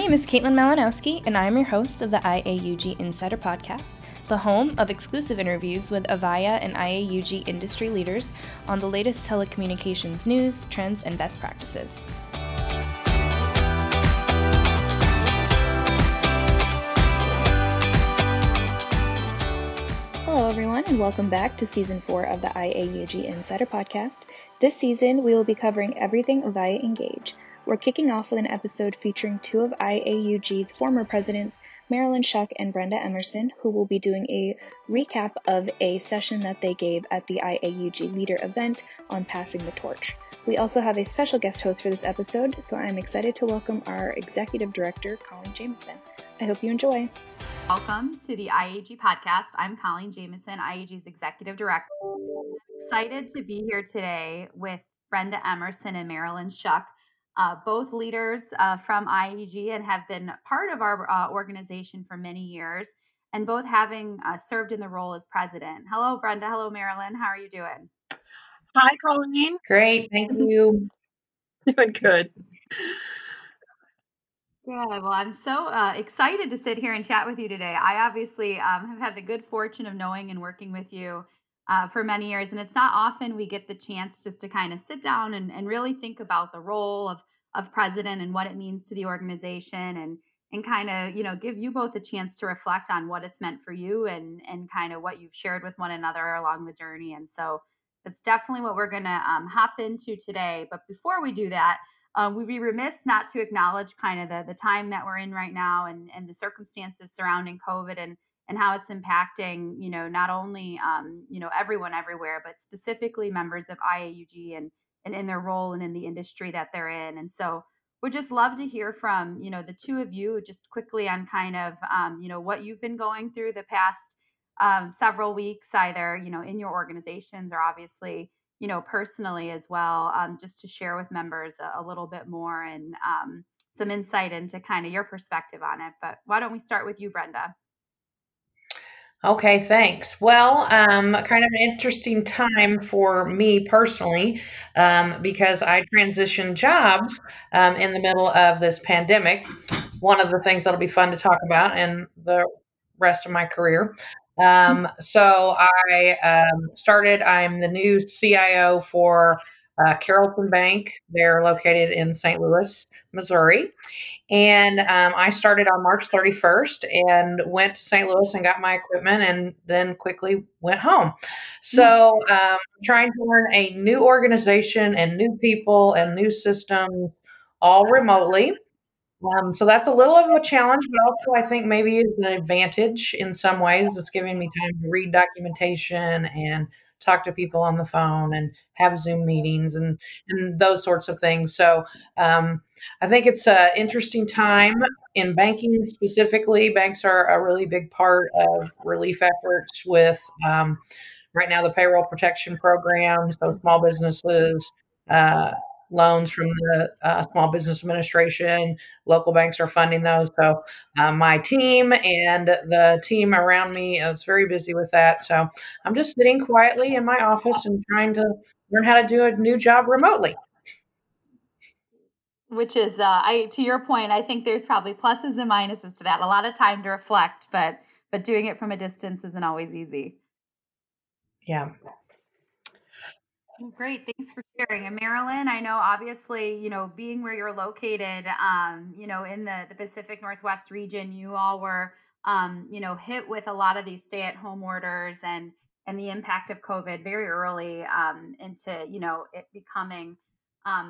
name is Caitlin Malinowski, and I am your host of the IAUG Insider Podcast, the home of exclusive interviews with Avaya and IAUG industry leaders on the latest telecommunications news, trends, and best practices. Hello, everyone, and welcome back to Season 4 of the IAUG Insider Podcast. This season, we will be covering everything Avaya Engage. We're kicking off with an episode featuring two of IAUG's former presidents, Marilyn Shuck and Brenda Emerson, who will be doing a recap of a session that they gave at the IAUG Leader event on passing the torch. We also have a special guest host for this episode, so I'm excited to welcome our Executive Director, Colleen Jameson. I hope you enjoy. Welcome to the IAUG podcast. I'm Colleen Jameson, IAUG's Executive Director. I'm excited to be here today with Brenda Emerson and Marilyn Shuck, both leaders from IAUG and have been part of our organization for many years, and both having served in the role as president. Hello, Brenda. Hello, Marilyn. How are you doing? Hi, Colleen. Great. Thank you. Doing good. Yeah, well, I'm so excited to sit here and chat with you today. I obviously have had the good fortune of knowing and working with you for many years, and it's not often we get the chance just to kind of sit down and really think about the role of president and what it means to the organization, and kind of, you know, give you both a chance to reflect on what it's meant for you and kind of what you've shared with one another along the journey. And so that's definitely what we're going to hop into today. But before we do that, we'd be remiss not to acknowledge kind of the time that we're in right now and the circumstances surrounding COVID and how it's impacting, you know, not only, you know, everyone everywhere, but specifically members of IAUG and in their role and in the industry that they're in. And so we'd just love to hear from, you know, the two of you just quickly on kind of, you know, what you've been going through the past several weeks, either, you know, in your organizations or obviously, you know, personally as well, just to share with members a little bit more and some insight into kind of your perspective on it. But why don't we start with you, Brenda? Okay, thanks. Well, kind of an interesting time for me personally, because I transitioned jobs in the middle of this pandemic. One of the things that'll be fun to talk about in the rest of my career. So I I'm the new CIO for Carrollton Bank. They're located in St. Louis, Missouri. And I started on March 31st and went to St. Louis and got my equipment and then quickly went home. So trying to learn a new organization and new people and new systems all remotely. So that's a little of a challenge, but also I think maybe it's an advantage in some ways. It's giving me time to read documentation and talk to people on the phone and have Zoom meetings and those sorts of things. So I think it's an interesting time in banking specifically. Banks are a really big part of relief efforts with right now the payroll protection program, so small businesses, loans from the Small Business Administration. Local banks are funding those. So my team and the team around me is very busy with that. So I'm just sitting quietly in my office and trying to learn how to do a new job remotely. Which is, to your point, I think there's probably pluses and minuses to that. A lot of time to reflect, but doing it from a distance isn't always easy. Yeah. Great. Thanks for sharing. And Marilyn, I know obviously, you know, being where you're located, you know, in the Pacific Northwest region, you all were, you know, hit with a lot of these stay-at-home orders and the impact of COVID very early into, you know, it becoming a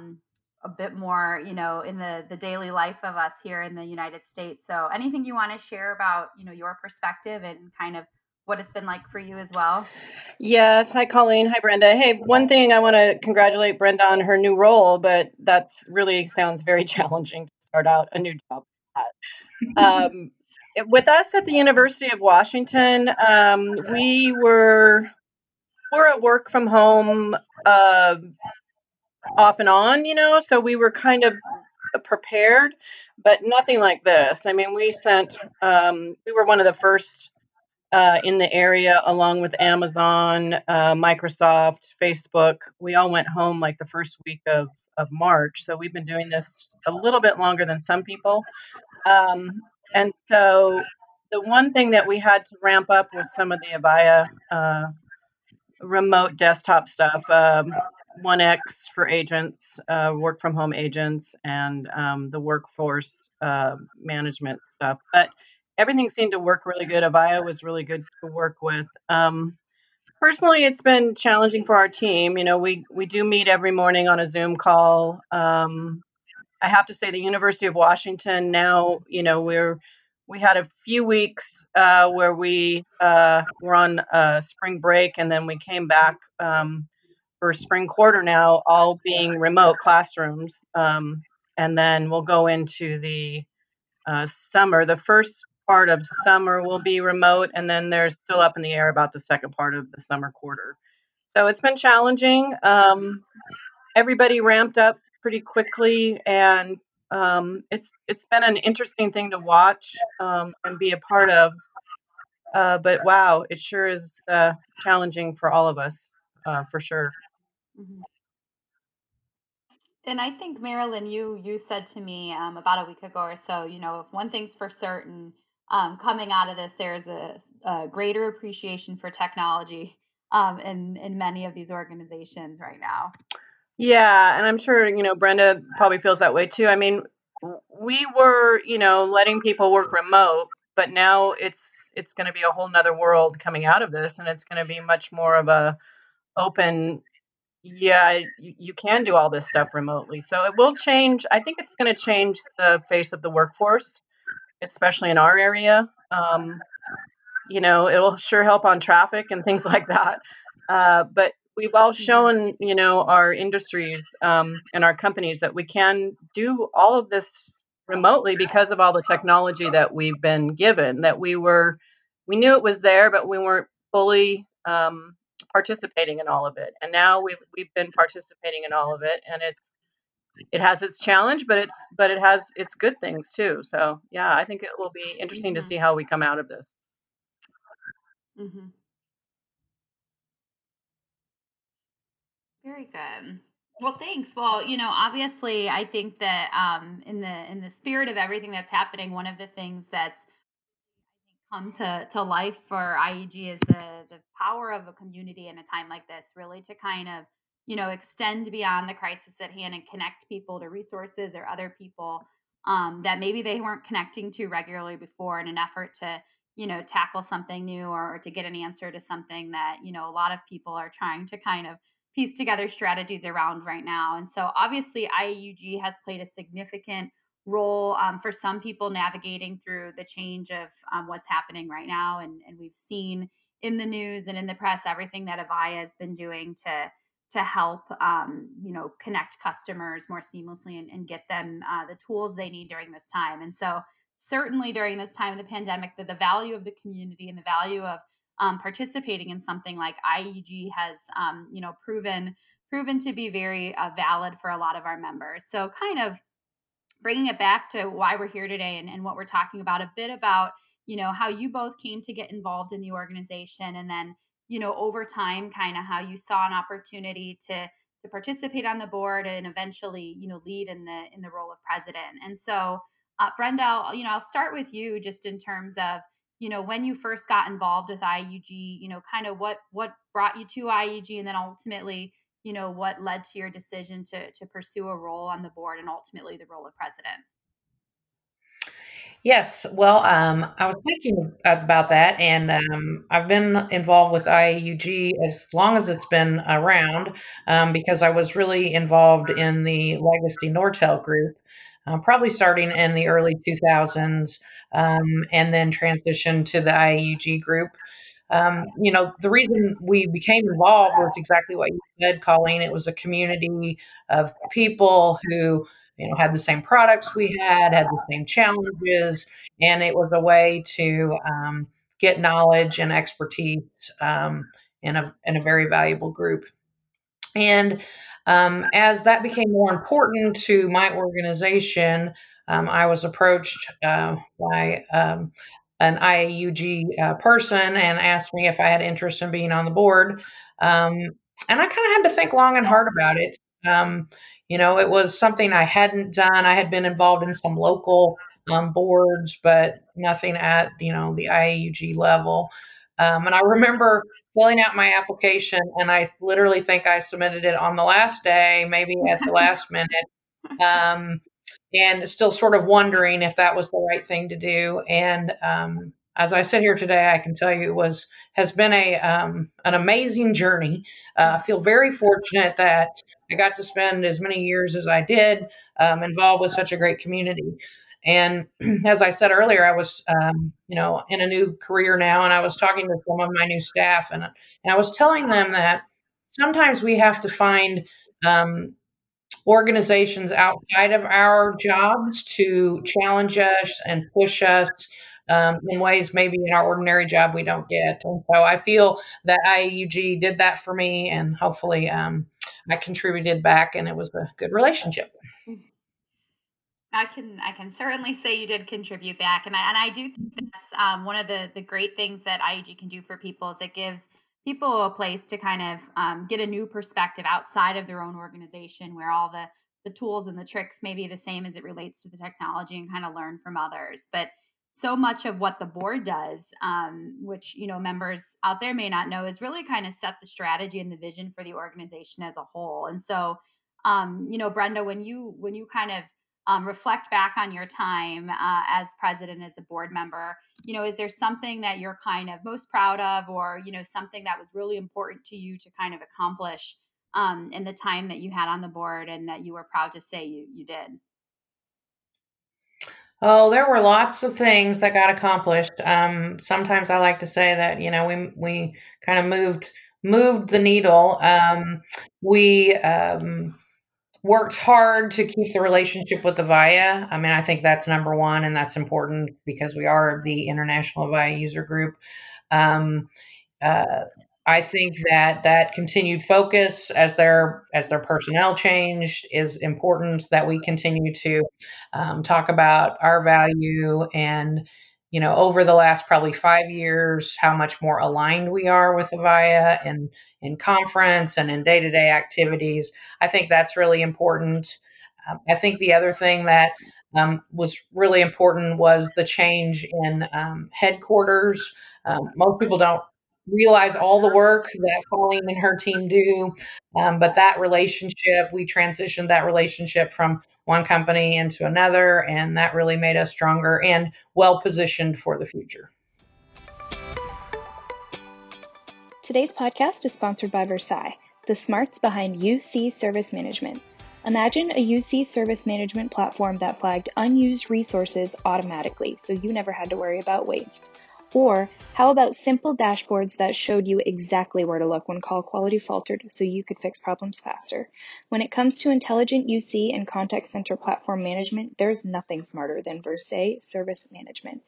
bit more, you know, in the daily life of us here in the United States. So anything you want to share about, you know, your perspective and kind of what it's been like for you as well? Yes. Hi, Colleen. Hi, Brenda. Hey, one thing I want to congratulate Brenda on her new role, but that's really sounds very challenging to start out a new job with that. With us at the University of Washington, we're at work from home off and on, you know, so we were kind of prepared, but nothing like this. I mean, we sent, we were one of the first in the area, along with Amazon, Microsoft, Facebook. We all went home like the first week of March. So we've been doing this a little bit longer than some people. And so the one thing that we had to ramp up was some of the Avaya remote desktop stuff, 1X for agents, work from home agents, and the workforce management stuff. But everything seemed to work really good. Avaya was really good to work with. Personally, it's been challenging for our team. You know, we do meet every morning on a Zoom call. I have to say the University of Washington now, you know, we had a few weeks where we were on spring break, and then we came back for spring quarter now, all being remote classrooms. And then we'll go into the summer. The first part of summer will be remote, and then there's still up in the air about the second part of the summer quarter. So it's been challenging. Everybody ramped up pretty quickly, and it's been an interesting thing to watch and be a part of. But wow, it sure is challenging for all of us, for sure. Mm-hmm. And I think, Marilyn, you said to me about a week ago or so, you know, if one thing's for certain, coming out of this, there's a greater appreciation for technology in many of these organizations right now. Yeah. And I'm sure, you know, Brenda probably feels that way too. I mean, we were, you know, letting people work remote, but now it's going to be a whole nother world coming out of this, and it's going to be much more of a open, yeah, you can do all this stuff remotely. So it will change. I think it's going to change the face of the workforce, especially in our area. You know, it'll sure help on traffic and things like that. But we've all shown, you know, our industries and our companies that we can do all of this remotely because of all the technology that we've been given, that we knew it was there, but we weren't fully participating in all of it. And now we've been participating in all of it, and it has its challenge, but it has its good things too. So yeah, I think it will be interesting to see how we come out of this. Mm-hmm. Very good. Well, thanks. Well, you know, obviously, I think that in the spirit of everything that's happening, one of the things that's come to life for IAUG is the power of a community in a time like this, really to kind of, you know, extend beyond the crisis at hand and connect people to resources or other people that maybe they weren't connecting to regularly before, in an effort to, you know, tackle something new or to get an answer to something that, you know, a lot of people are trying to kind of piece together strategies around right now. And so obviously IAUG has played a significant role for some people navigating through the change of what's happening right now. And we've seen in the news and in the press everything that Avaya has been doing to help, you know, connect customers more seamlessly and get them the tools they need during this time. And so certainly during this time of the pandemic, the value of the community and the value of participating in something like IAUG has, you know, proven to be very valid for a lot of our members. So kind of bringing it back to why we're here today and what we're talking about, a bit about, you know, how you both came to get involved in the organization, and then, you know, over time, kind of how you saw an opportunity to participate on the board and eventually, you know, lead in the role of president. And so, Brenda, I'll start with you just in terms of, you know, when you first got involved with IAUG, you know, kind of what brought you to IAUG, and then ultimately, you know, what led to your decision to pursue a role on the board and ultimately the role of president? Yes. Well, I was thinking about that, and I've been involved with IAUG as long as it's been around, because I was really involved in the Legacy Nortel group. Probably starting in the early 2000s, and then transitioned to the IAUG group. You know, the reason we became involved was exactly what you said, Colleen. It was a community of people who, you know, had the same products we had the same challenges, and it was a way to get knowledge and expertise in a very valuable group. And as that became more important to my organization, I was approached by an IAUG person and asked me if I had interest in being on the board. And I kind of had to think long and hard about it. You know, it was something I hadn't done. I had been involved in some local boards, but nothing at, the IAUG level. And I remember filling out my application, and I literally think I submitted it on the last day, maybe at the last minute, and still sort of wondering if that was the right thing to do. And as I sit here today, I can tell you it has been an amazing journey. I feel very fortunate that I got to spend as many years as I did, involved with such a great community. And as I said earlier, I was, in a new career now, and I was talking to some of my new staff, and I was telling them that sometimes we have to find organizations outside of our jobs to challenge us and push us in ways maybe in our ordinary job we don't get. And so I feel that IAUG did that for me, and hopefully I contributed back, and it was a good relationship. I can certainly say you did contribute back. And I do think that's one of the great things that IAUG can do for people is it gives people a place to kind of get a new perspective outside of their own organization, where all the tools and the tricks may be the same as it relates to the technology, and kind of learn from others. But so much of what the board does, which, members out there may not know, is really kind of set the strategy and the vision for the organization as a whole. And so, Brenda, when you kind of reflect back on your time as president, as a board member, is there something that you're kind of most proud of, or, something that was really important to you to kind of accomplish in the time that you had on the board, and that you were proud to say you did? Oh, there were lots of things that got accomplished. Sometimes I like to say that, we kind of moved the needle. We worked hard to keep the relationship with Avaya. I mean, I think that's number one, and that's important because we are the International Avaya User Group. I think that continued focus as their personnel changed is important, that we continue to talk about our value, and over the last probably 5 years, how much more aligned we are with Avaya and in conference and in day-to-day activities. I think that's really important. I think the other thing that was really important was the change in headquarters. Most people don't realize all the work that Colleen and her team do, but that relationship, we transitioned that relationship from one company into another, and that really made us stronger and well positioned for the future. Today's podcast is sponsored by Versailles, the smarts behind UC service management. Imagine a UC service management platform that flagged unused resources automatically, so you never had to worry about waste. Or how about simple dashboards that showed you exactly where to look when call quality faltered, so you could fix problems faster? When it comes to intelligent UC and contact center platform management, there's nothing smarter than Versailles Service Management.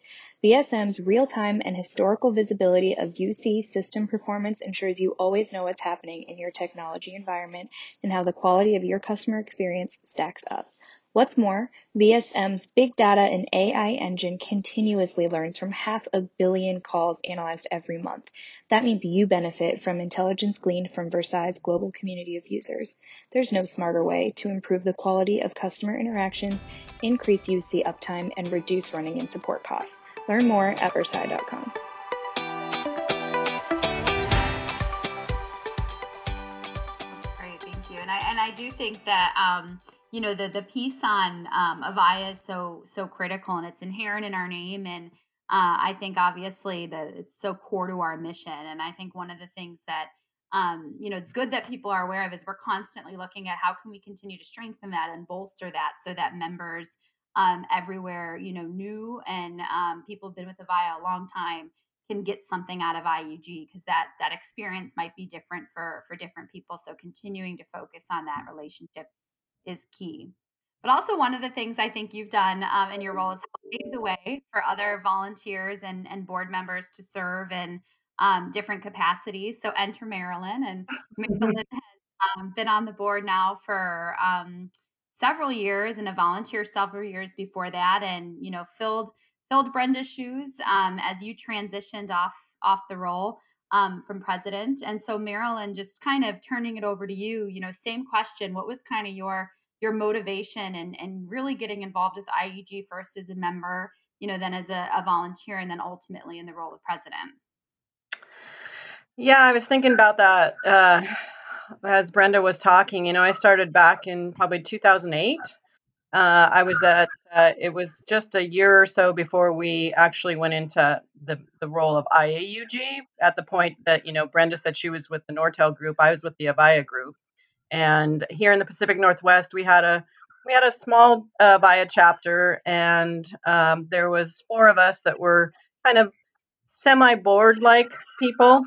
VSM's real-time and historical visibility of UC system performance ensures you always know what's happening in your technology environment and how the quality of your customer experience stacks up. What's more, VSM's big data and AI engine continuously learns from 500 million calls analyzed every month. That means you benefit from intelligence gleaned from Versailles' global community of users. There's no smarter way to improve the quality of customer interactions, increase UC uptime, and reduce running and support costs. Learn more at Versailles.com. That's great, thank you. And I do think that the piece on Avaya is so critical, and it's inherent in our name. And I think obviously it's so core to our mission. And I think one of the things that, it's good that people are aware of is we're constantly looking at how can we continue to strengthen that and bolster that, so that members everywhere, new and people who've been with Avaya a long time can get something out of IUG, because that experience might be different for different people. So continuing to focus on that relationship is key. But also, one of the things I think you've done in your role is pave the way for other volunteers and board members to serve in different capacities. So enter Marilyn, and Marilyn has been on the board now for several years, and a volunteer several years before that, and filled Brenda's shoes as you transitioned off the role from president. And so Marilyn, just kind of turning it over to you, same question. What was kind of your your motivation and really getting involved with IAUG first as a member, you know, then as a volunteer, and then ultimately in the role of president? Yeah, I was thinking about that as Brenda was talking. You know, I started back in probably 2008. I was at, it was just a year or so before we actually went into the role of IAUG, at the point that, you know, Brenda said she was with the Nortel group. I was with the Avaya group. And here in the Pacific Northwest, we had a small Avaya chapter, and there was four of us that were kind of semi-board-like people.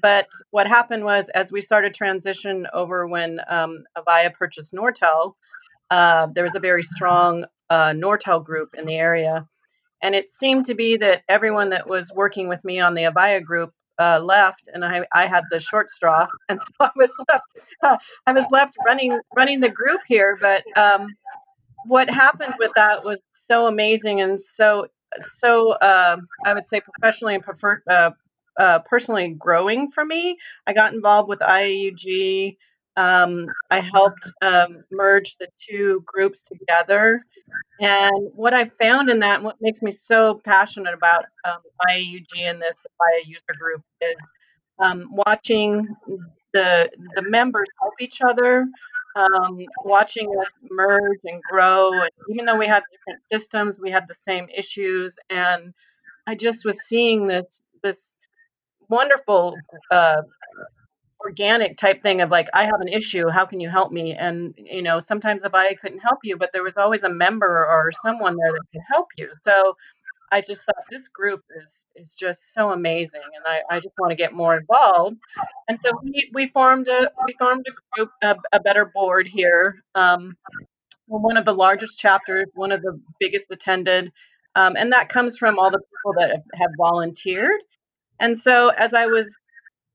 But what happened was, as we started transition over when Avaya purchased Nortel, there was a very strong Nortel group in the area. And it seemed to be that everyone that was working with me on the Avaya group left, and I had the short straw, and so I was left running the group here. But what happened with that was so amazing, and so I would say professionally and personally growing for me. I got involved with IAUG. I helped merge the two groups together. And what I found in that, and what makes me so passionate about IAUG and this Avaya user group, is watching the members help each other, watching us merge and grow. And even though we had different systems, we had the same issues. And I just was seeing this wonderful organic type thing of like, I have an issue, how can you help me? And, you know, sometimes Avaya couldn't help you, but there was always a member or someone there that could help you. So I just thought this group is just so amazing, and I just want to get more involved. And so we formed a group, a better board here. We're one of the largest chapters, one of the biggest attended, and that comes from all the people that have volunteered. And so as I was,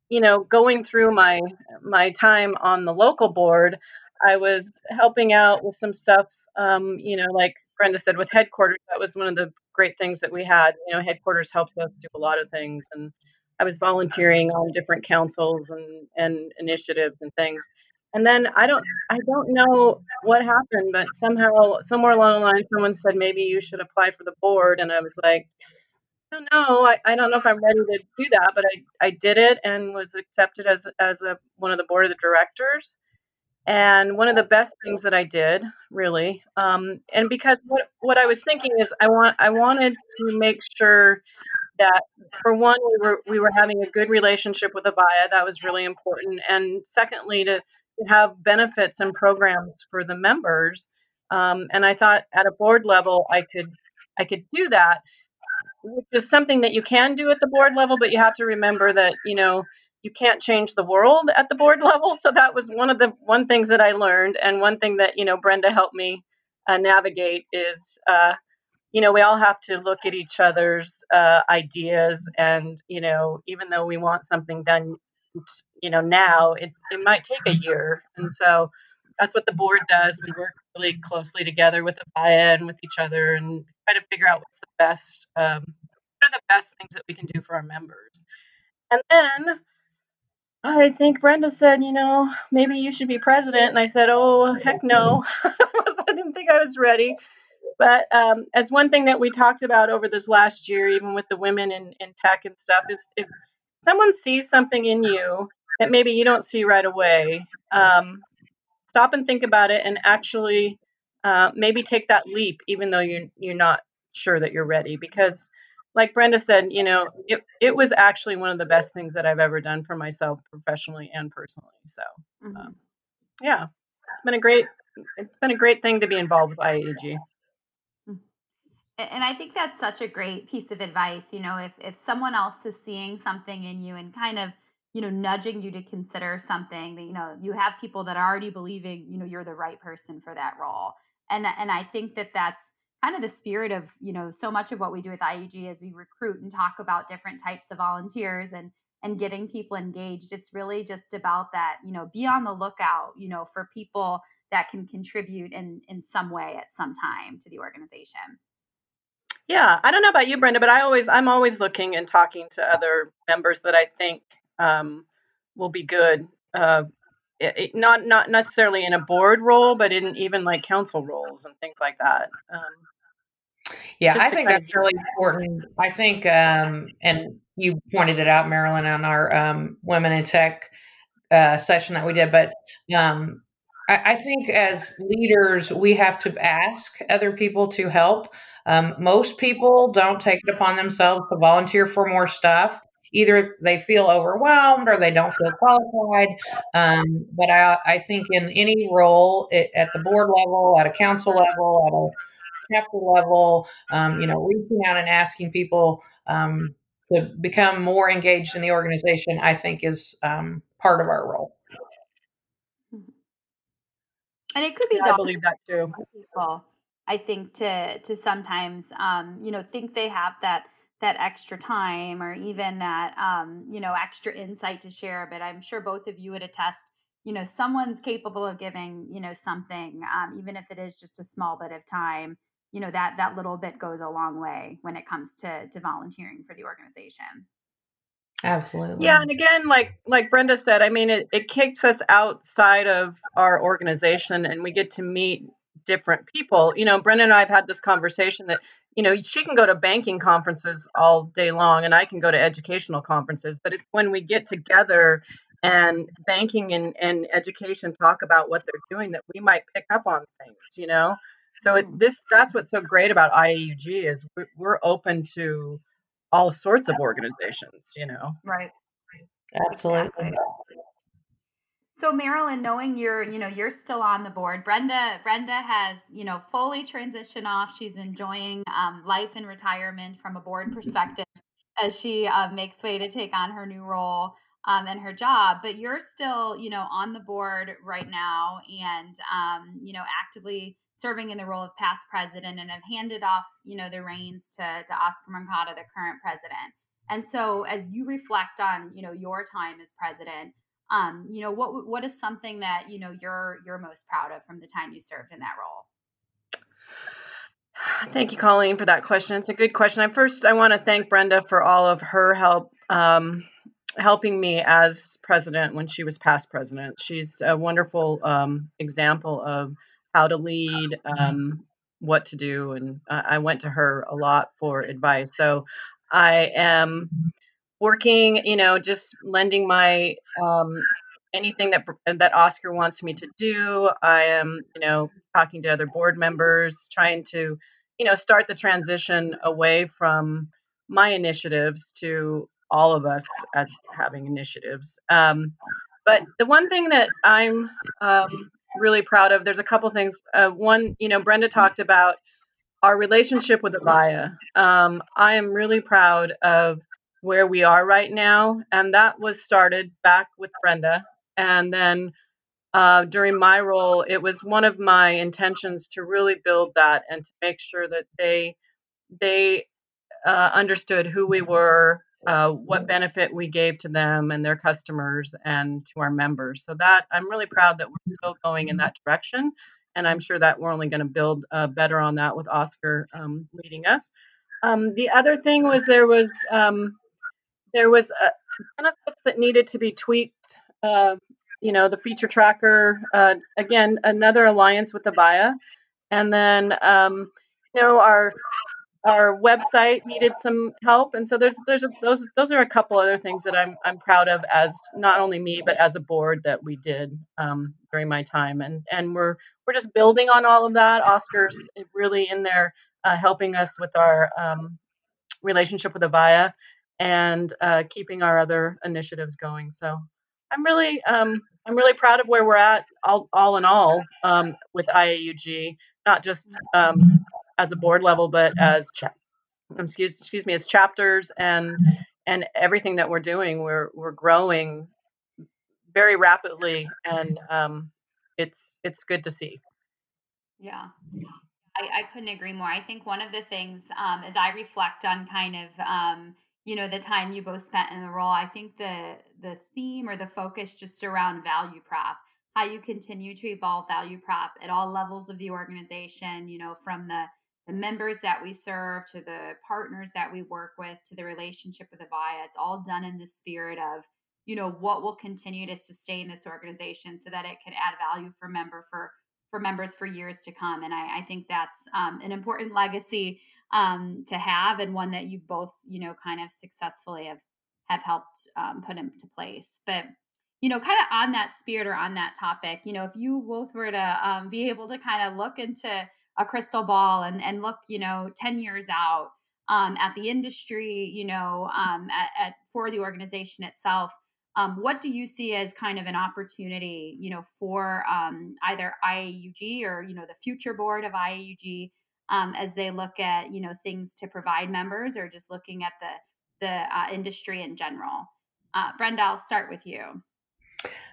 you know, going through my time on the local board, I was helping out with some stuff, you know, like Brenda said, with headquarters. That was one of the great things that we had. You know, headquarters helps us do a lot of things. And I was volunteering on different councils and initiatives and things. And then I don't know what happened, but somehow, somewhere along the line, someone said, maybe you should apply for the board. And I was like, I don't know if I'm ready to do that, but I did it and was accepted as one of the board of the directors. And one of the best things that I did, really, and because what I was thinking is I wanted to make sure that, for one, we were having a good relationship with Avaya. That was really important. And secondly, to have benefits and programs for the members. And I thought at a board level I could do that, which is something that you can do at the board level, but you have to remember that, you know, you can't change the world at the board level. So that was one things that I learned. And one thing that, you know, Brenda helped me navigate is, you know, we all have to look at each other's ideas. And, you know, even though we want something done, you know, now, it might take a year. And so that's what the board does. We work really closely together with Avaya and with each other, and try to figure out what are the best things that we can do for our members. And then I think Brenda said, you know, maybe you should be president. And I said, oh, heck no. I didn't think I was ready. But as one thing that we talked about over this last year, even with the women in tech and stuff, is if someone sees something in you that maybe you don't see right away, stop and think about it, and actually maybe take that leap, even though you're not sure that you're ready. Because like Brenda said, you know, it was actually one of the best things that I've ever done for myself professionally and personally. So, yeah, it's been a great thing to be involved with IAUG. And I think that's such a great piece of advice. You know, if someone else is seeing something in you and kind of, you know, nudging you to consider something, that, you know, you have people that are already believing, you know, you're the right person for that role. And I think that that's kind of the spirit of, you know, so much of what we do with IAUG as we recruit and talk about different types of volunteers and getting people engaged. It's really just about that, you know, be on the lookout, you know, for people that can contribute in some way at some time to the organization. Yeah. I don't know about you, Brenda, but I'm always looking and talking to other members that I think will be good not necessarily in a board role, but in even like council roles and things like that. Yeah, I think that's really important. I think, and you pointed it out, Marilyn, on our Women in Tech session that we did, but I think as leaders, we have to ask other people to help. Most people don't take it upon themselves to volunteer for more stuff. Either they feel overwhelmed or they don't feel qualified. But I think in any role at the board level, at a council level, at a chapter level, reaching out and asking people to become more engaged in the organization, I think is part of our role. And it could be I believe that too. People, I think to sometimes, think they have that extra time or even that, extra insight to share. But I'm sure both of you would attest, someone's capable of giving, something, even if it is just a small bit of time, that little bit goes a long way when it comes to volunteering for the organization. Absolutely. Yeah. And again, like Brenda said, I mean, it kicks us outside of our organization and we get to meet different people. Brenda and I have had this conversation that, she can go to banking conferences all day long and I can go to educational conferences, but it's when we get together and banking and education talk about what they're doing that we might pick up on things, So that's what's so great about IAUG is we're open to all sorts of organizations, Right. Absolutely. So Marilyn, knowing you're still on the board, Brenda has, fully transitioned off. She's enjoying life in retirement from a board perspective as she makes way to take on her new role and her job, but you're still, on the board right now and, actively serving in the role of past president and have handed off, the reins to Oscar Moncada, the current president. And so as you reflect on, your time as president, what is something that, you're most proud of from the time you served in that role? Thank you, Colleen, for that question. It's a good question. I want to thank Brenda for all of her help, helping me as president when she was past president. She's a wonderful example of how to lead, what to do. And I went to her a lot for advice. So I am working, just lending my, anything that Oscar wants me to do. I am, talking to other board members, trying to, start the transition away from my initiatives to all of us as having initiatives. But the one thing that I'm, really proud of. There's a couple things. One, Brenda talked about our relationship with Avaya. I am really proud of where we are right now. And that was started back with Brenda. And then during my role, it was one of my intentions to really build that and to make sure that they understood who we were, what benefit we gave to them and their customers and to our members. So that I'm really proud that we're still going in that direction. And I'm sure that we're only going to build better on that with Oscar leading us. The other thing was there was benefits that needed to be tweaked. The feature tracker, again, another alliance with Avaya. And then, our website needed some help, and so those are a couple other things that I'm proud of as not only me but as a board that we did during my time, and we're just building on all of that. Oscar's really in there helping us with our relationship with Avaya and keeping our other initiatives going. So I'm really proud of where we're at all in all with IAUG, not just. As a board level, but as as chapters and everything that we're doing, we're growing very rapidly, and it's good to see. Yeah, I couldn't agree more. I think one of the things as I reflect on kind of the time you both spent in the role, I think the theme or the focus just around value prop, how you continue to evolve value prop at all levels of the organization, from the members that we serve to the partners that we work with to the relationship with Avaya. It's all done in the spirit of you know, what will continue to sustain this organization so that it can add value for members for years to come. And I think that's an important legacy to have, and one that you've both, you know, kind of successfully have helped put into place. But, you know, kind of on that spirit or on that topic, you know, if you both were to be able to kind of look into a crystal ball and look, you know, 10 years out at the industry, you know, for the organization itself, what do you see as kind of an opportunity, you know, for either IAUG or, you know, the future board of IAUG as they look at, you know, things to provide members, or just looking at the industry in general? Brenda, I'll start with you.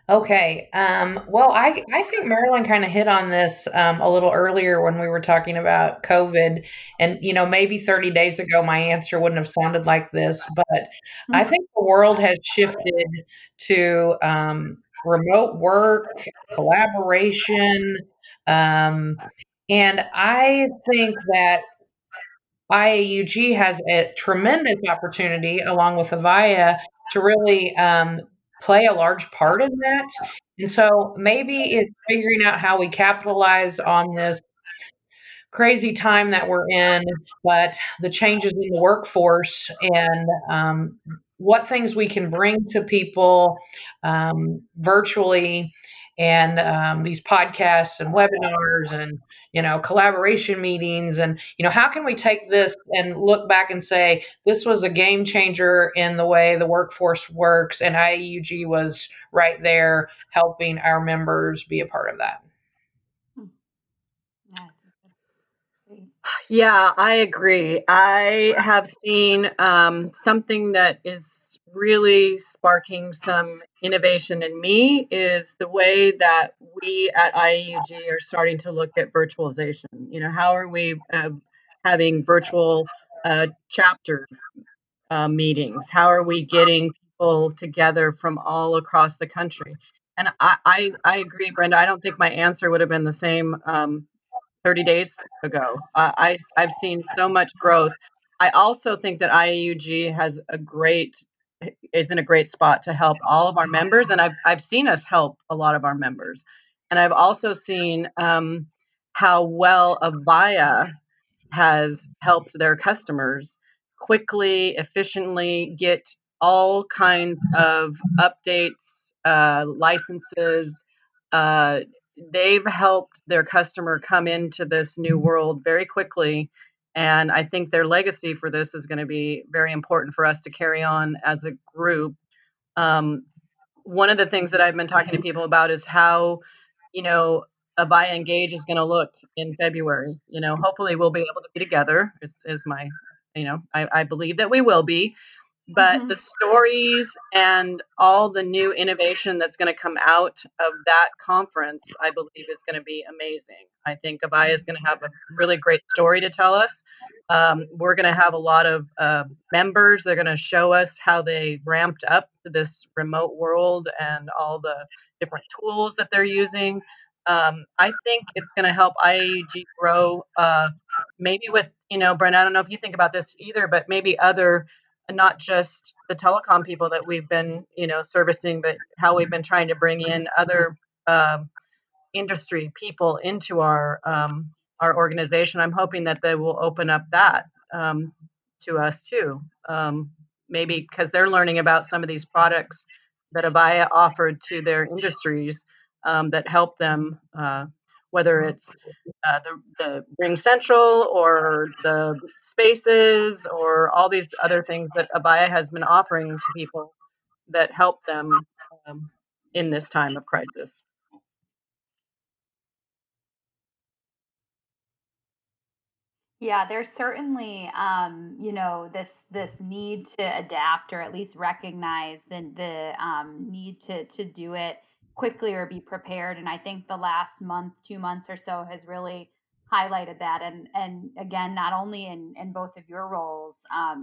Okay. Well, I think Marilyn kind of hit on this a little earlier when we were talking about COVID, and, you know, maybe 30 days ago, my answer wouldn't have sounded like this, but I think the world has shifted to remote work, collaboration. And I think that IAUG has a tremendous opportunity, along with Avaya, to really play a large part in that. And so maybe it's figuring out how we capitalize on this crazy time that we're in, but the changes in the workforce and what things we can bring to people virtually, and these podcasts and webinars and, you know, collaboration meetings. And, you know, how can we take this and look back and say, this was a game changer in the way the workforce works, and IAUG was right there helping our members be a part of that. Yeah, I agree. I have seen something that is really sparking some innovation in me is the way that we at IAUG are starting to look at virtualization. You know, how are we having virtual chapter meetings? How are we getting people together from all across the country? And I agree, Brenda. I don't think my answer would have been the same 30 days ago. I've seen so much growth. I also think that IAUG has is in a great spot to help all of our members. And I've seen us help a lot of our members. And I've also seen how well Avaya has helped their customers quickly, efficiently get all kinds of updates, licenses. They've helped their customer come into this new world very quickly. And I think their legacy for this is going to be very important for us to carry on as a group. One of the things that I've been talking to people about is how, you know, Avaya Engage is going to look in February. You know, hopefully we'll be able to be together is my, you know, I believe that we will be. But the stories and all the new innovation that's going to come out of that conference, I believe, is going to be amazing. I think Avaya is going to have a really great story to tell us. We're going to have a lot of members. They're going to show us how they ramped up this remote world and all the different tools that they're using. I think it's going to help IAUG grow maybe with, you know, Brent, I don't know if you think about this either, but maybe other, not just the telecom people that we've been, you know, servicing, but how we've been trying to bring in other industry people into our organization. I'm hoping that they will open up that to us too. Maybe because they're learning about some of these products that Avaya offered to their industries that help them, whether it's the Ring Central or the spaces or all these other things that Avaya has been offering to people that help them in this time of crisis. Yeah, there's certainly, you know, this need to adapt, or at least recognize the need to do it quickly or be prepared. And I think the last month, 2 months or so, has really highlighted that. And again, not only in both of your roles,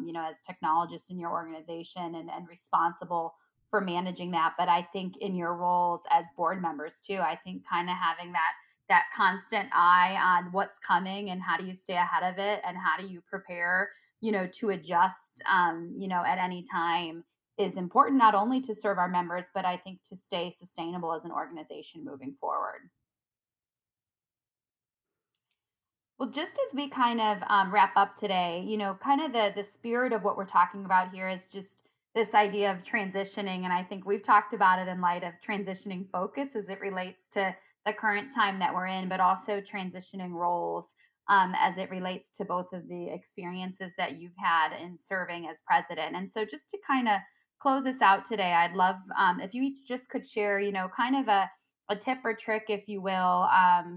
you know, as technologists in your organization and responsible for managing that, but I think in your roles as board members too, I think kind of having that constant eye on what's coming and how do you stay ahead of it and how do you prepare, you know, to adjust, you know, at any time is important not only to serve our members, but I think to stay sustainable as an organization moving forward. Well, just as we kind of wrap up today, you know, kind of the spirit of what we're talking about here is just this idea of transitioning. And I think we've talked about it in light of transitioning focus as it relates to the current time that we're in, but also transitioning roles as it relates to both of the experiences that you've had in serving as president. And so just to kind of close us out today, I'd love if you each just could share, you know, kind of a tip or trick, if you will,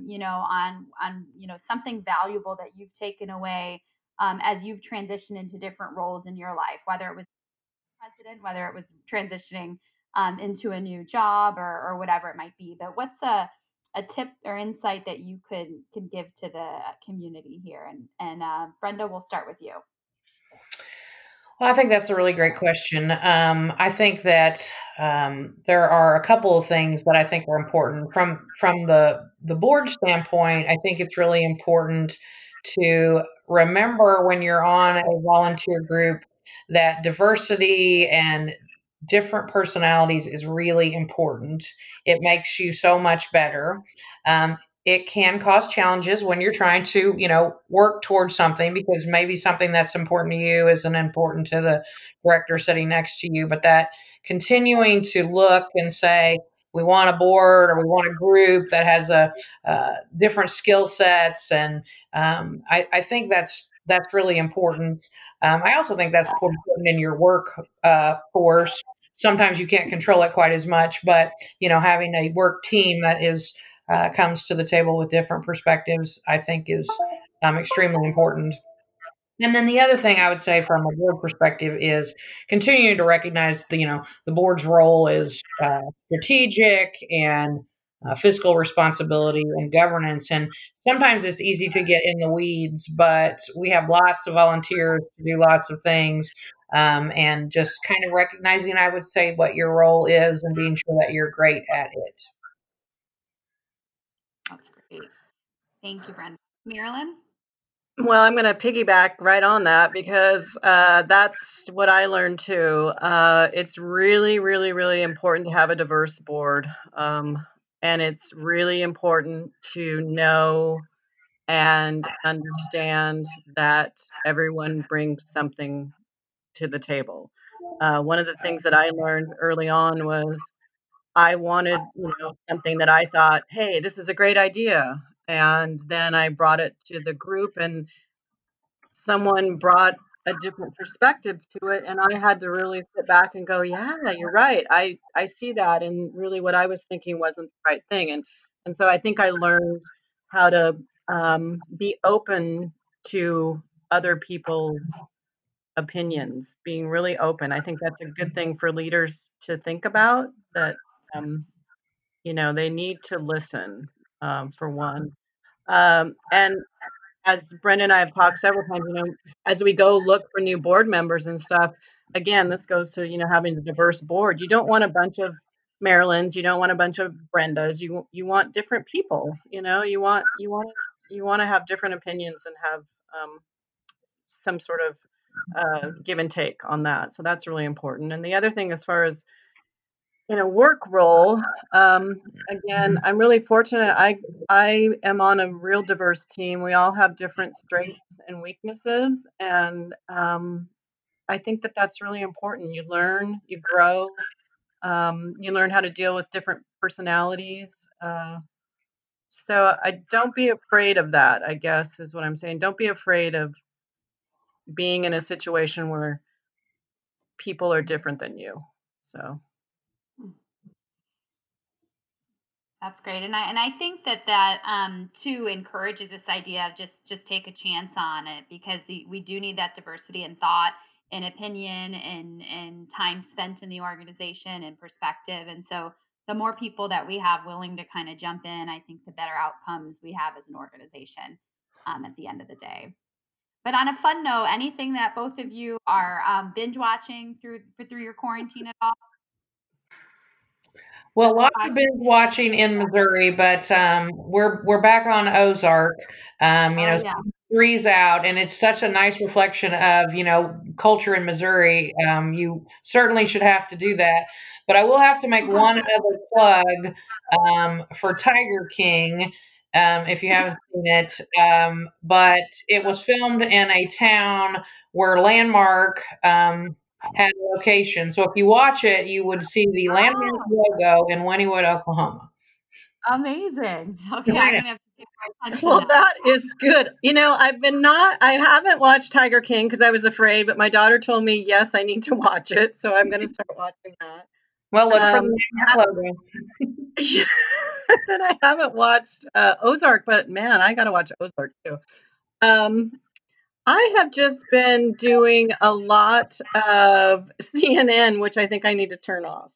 you know, on, you know, something valuable that you've taken away as you've transitioned into different roles in your life, whether it was president, whether it was transitioning into a new job or whatever it might be. But what's a tip or insight that you can give to the community here? And Brenda, we'll start with you. Well, I think that's a really great question. I think that there are a couple of things that I think are important from the board standpoint. I think it's really important to remember when you're on a volunteer group that diversity and different personalities is really important. It makes you so much better. It can cause challenges when you're trying to, you know, work towards something, because maybe something that's important to you isn't important to the director sitting next to you. But that continuing to look and say, we want a board or we want a group that has a different skill sets. And I think that's really important. I also think that's important in your work force. Sometimes you can't control it quite as much, but, you know, having a work team that is comes to the table with different perspectives, I think is extremely important. And then the other thing I would say from a board perspective is continuing to recognize the, you know, the board's role is strategic and fiscal responsibility and governance. And sometimes it's easy to get in the weeds, but we have lots of volunteers to do lots of things. And just kind of recognizing, I would say, what your role is and being sure that you're great at it. That's great. Thank you, Brenda. Marilyn? Well, I'm going to piggyback right on that because that's what I learned too. It's really, really, really important to have a diverse board. And it's really important to know and understand that everyone brings something to the table. One of the things that I learned early on was I wanted, you know, something that I thought, hey, this is a great idea. And then I brought it to the group and someone brought a different perspective to it. And I had to really sit back and go, yeah, you're right. I see that. And really what I was thinking wasn't the right thing. And so I think I learned how to be open to other people's opinions, being really open. I think that's a good thing for leaders to think about, that, you know, they need to listen for one. And as Brenda and I have talked several times, you know, as we go look for new board members and stuff, again, this goes to, you know, having a diverse board. You don't want a bunch of Marilyns, you don't want a bunch of Brendas. You want different people. You know, you want to have different opinions and have some sort of give and take on that. So that's really important. And the other thing, as far as in a work role, again, I'm really fortunate. I am on a real diverse team. We all have different strengths and weaknesses. And I think that that's really important. You learn, you grow, you learn how to deal with different personalities. So don't be afraid of that, I guess, is what I'm saying. Don't be afraid of being in a situation where people are different than you. So. That's great. And I think that too encourages this idea of just take a chance on it, because we do need that diversity in thought and opinion and time spent in the organization and perspective. And so the more people that we have willing to kind of jump in, I think the better outcomes we have as an organization at the end of the day. But on a fun note, anything that both of you are binge watching through your quarantine at all? Well, lots of binge watching in Missouri, but we're back on Ozark. You know, yeah. degrees out, and it's such a nice reflection of, you know, culture in Missouri. You certainly should have to do that. But I will have to make one other plug for Tiger King, if you haven't seen it. But it was filmed in a town where Landmark had a location. So if you watch it, you would see the Landmark logo in Wynnewood, Oklahoma. Amazing. Okay, yeah. I'm going to have to give my attention. Well, that is good. You know, I haven't watched Tiger King because I was afraid, but my daughter told me, yes, I need to watch it. So I'm going to start watching that. Well, look for the logo. Then I haven't watched Ozark, but man, I got to watch Ozark too. I have just been doing a lot of CNN, which I think I need to turn off.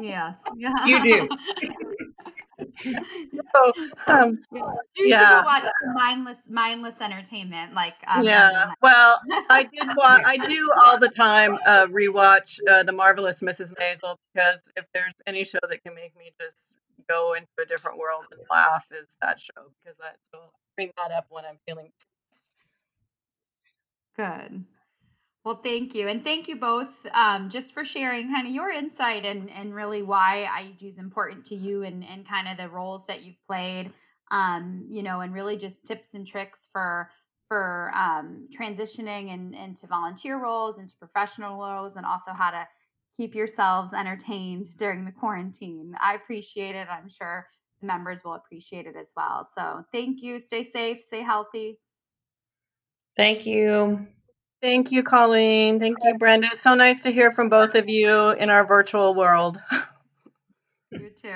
Yes. Yeah. You do. So, you should watch some mindless entertainment, like Well, I do all the time rewatch The Marvelous Mrs. Maisel, because if there's any show that can make me just go into a different world and laugh, is that show, because I so bring that up when I'm feeling good. Well, thank you. And thank you both just for sharing kind of your insight and really why IUG is important to you and kind of the roles that you've played, you know, and really just tips and tricks for transitioning and to volunteer roles and to professional roles, and also how to keep yourselves entertained during the quarantine. I appreciate it. I'm sure the members will appreciate it as well. So thank you. Stay safe. Stay healthy. Thank you. Thank you, Colleen. Thank you, Brenda. So nice to hear from both of you in our virtual world. You too.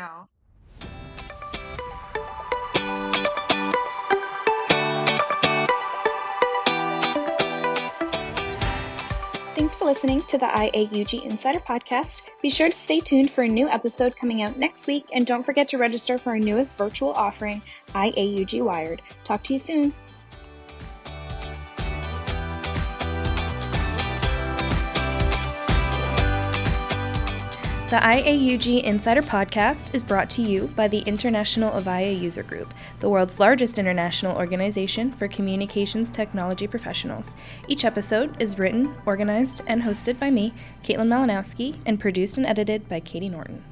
Thanks for listening to the IAUG Insider Podcast. Be sure to stay tuned for a new episode coming out next week, and don't forget to register for our newest virtual offering, IAUG Wired. Talk to you soon. The IAUG Insider Podcast is brought to you by the International Avaya User Group, the world's largest international organization for communications technology professionals. Each episode is written, organized, and hosted by me, Caitlin Malinowski, and produced and edited by Katie Norton.